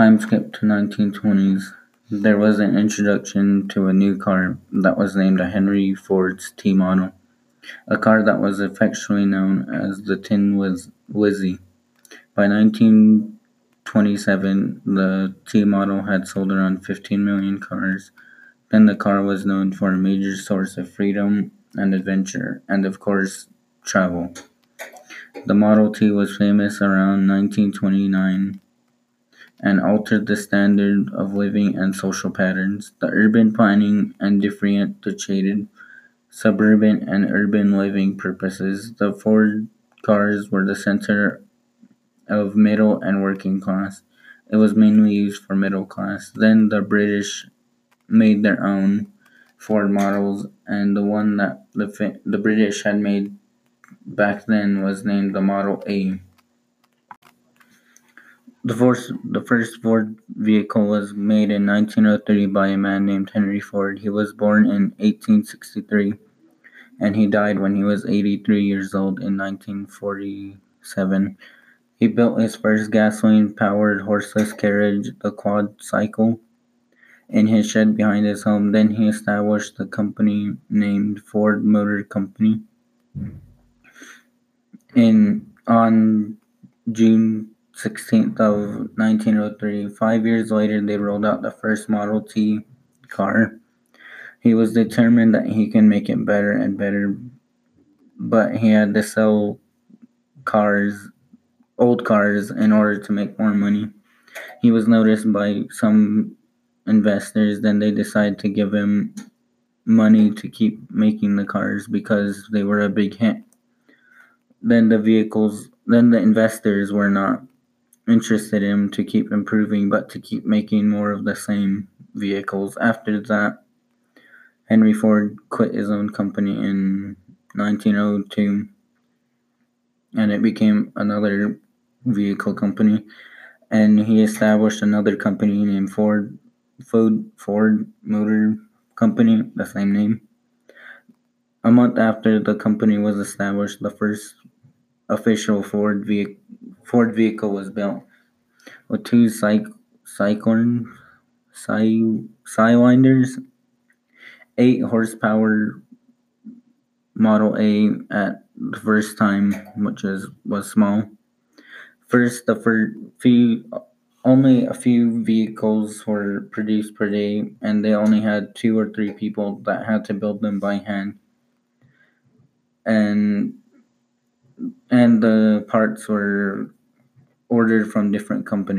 time skip to 1920s, there was an introduction to a new car that was named a Henry Ford's T model, a car that was affectionately known as the Tin Lizzie. By 1927, the T model had sold around 15 million cars. Then the car was known for a major source of freedom and adventure, and of course, travel. The Model T was famous around 1929 and altered the standard of living and social patterns. The urban planning and differentiated suburban and urban living purposes. The Ford cars were the center of middle and working class. It was mainly used for middle class. Then the British made their own Ford models, and the one that the British had made back then was named the Model A. The first Ford vehicle was made in 1903 by a man named Henry Ford. He was born in 1863, and he died when he was 83 years old in 1947. He built his first gasoline-powered horseless carriage, the Quad Cycle, in his shed behind his home. Then he established the company named Ford Motor Company on June 16th of 1903. 5 years later, they rolled out the first Model T car. He was determined that he can make it better and better, but he had to sell old cars in order to make more money. He was noticed by some investors, then they decided to give him money to keep making the cars because they were a big hit. Then the investors were not interested in him to keep improving, but to keep making more of the same vehicles. After that, Henry Ford quit his own company in 1902, and it became another vehicle company, and he established another company named Ford Motor Company, the same name. A month after the company was established, the first official Ford vehicle was built, with two cylinders, 8-horsepower Model A at the first time, which was small. Only a few vehicles were produced per day, and they only had 2 or 3 people that had to build them by hand. And the parts were ordered from different companies.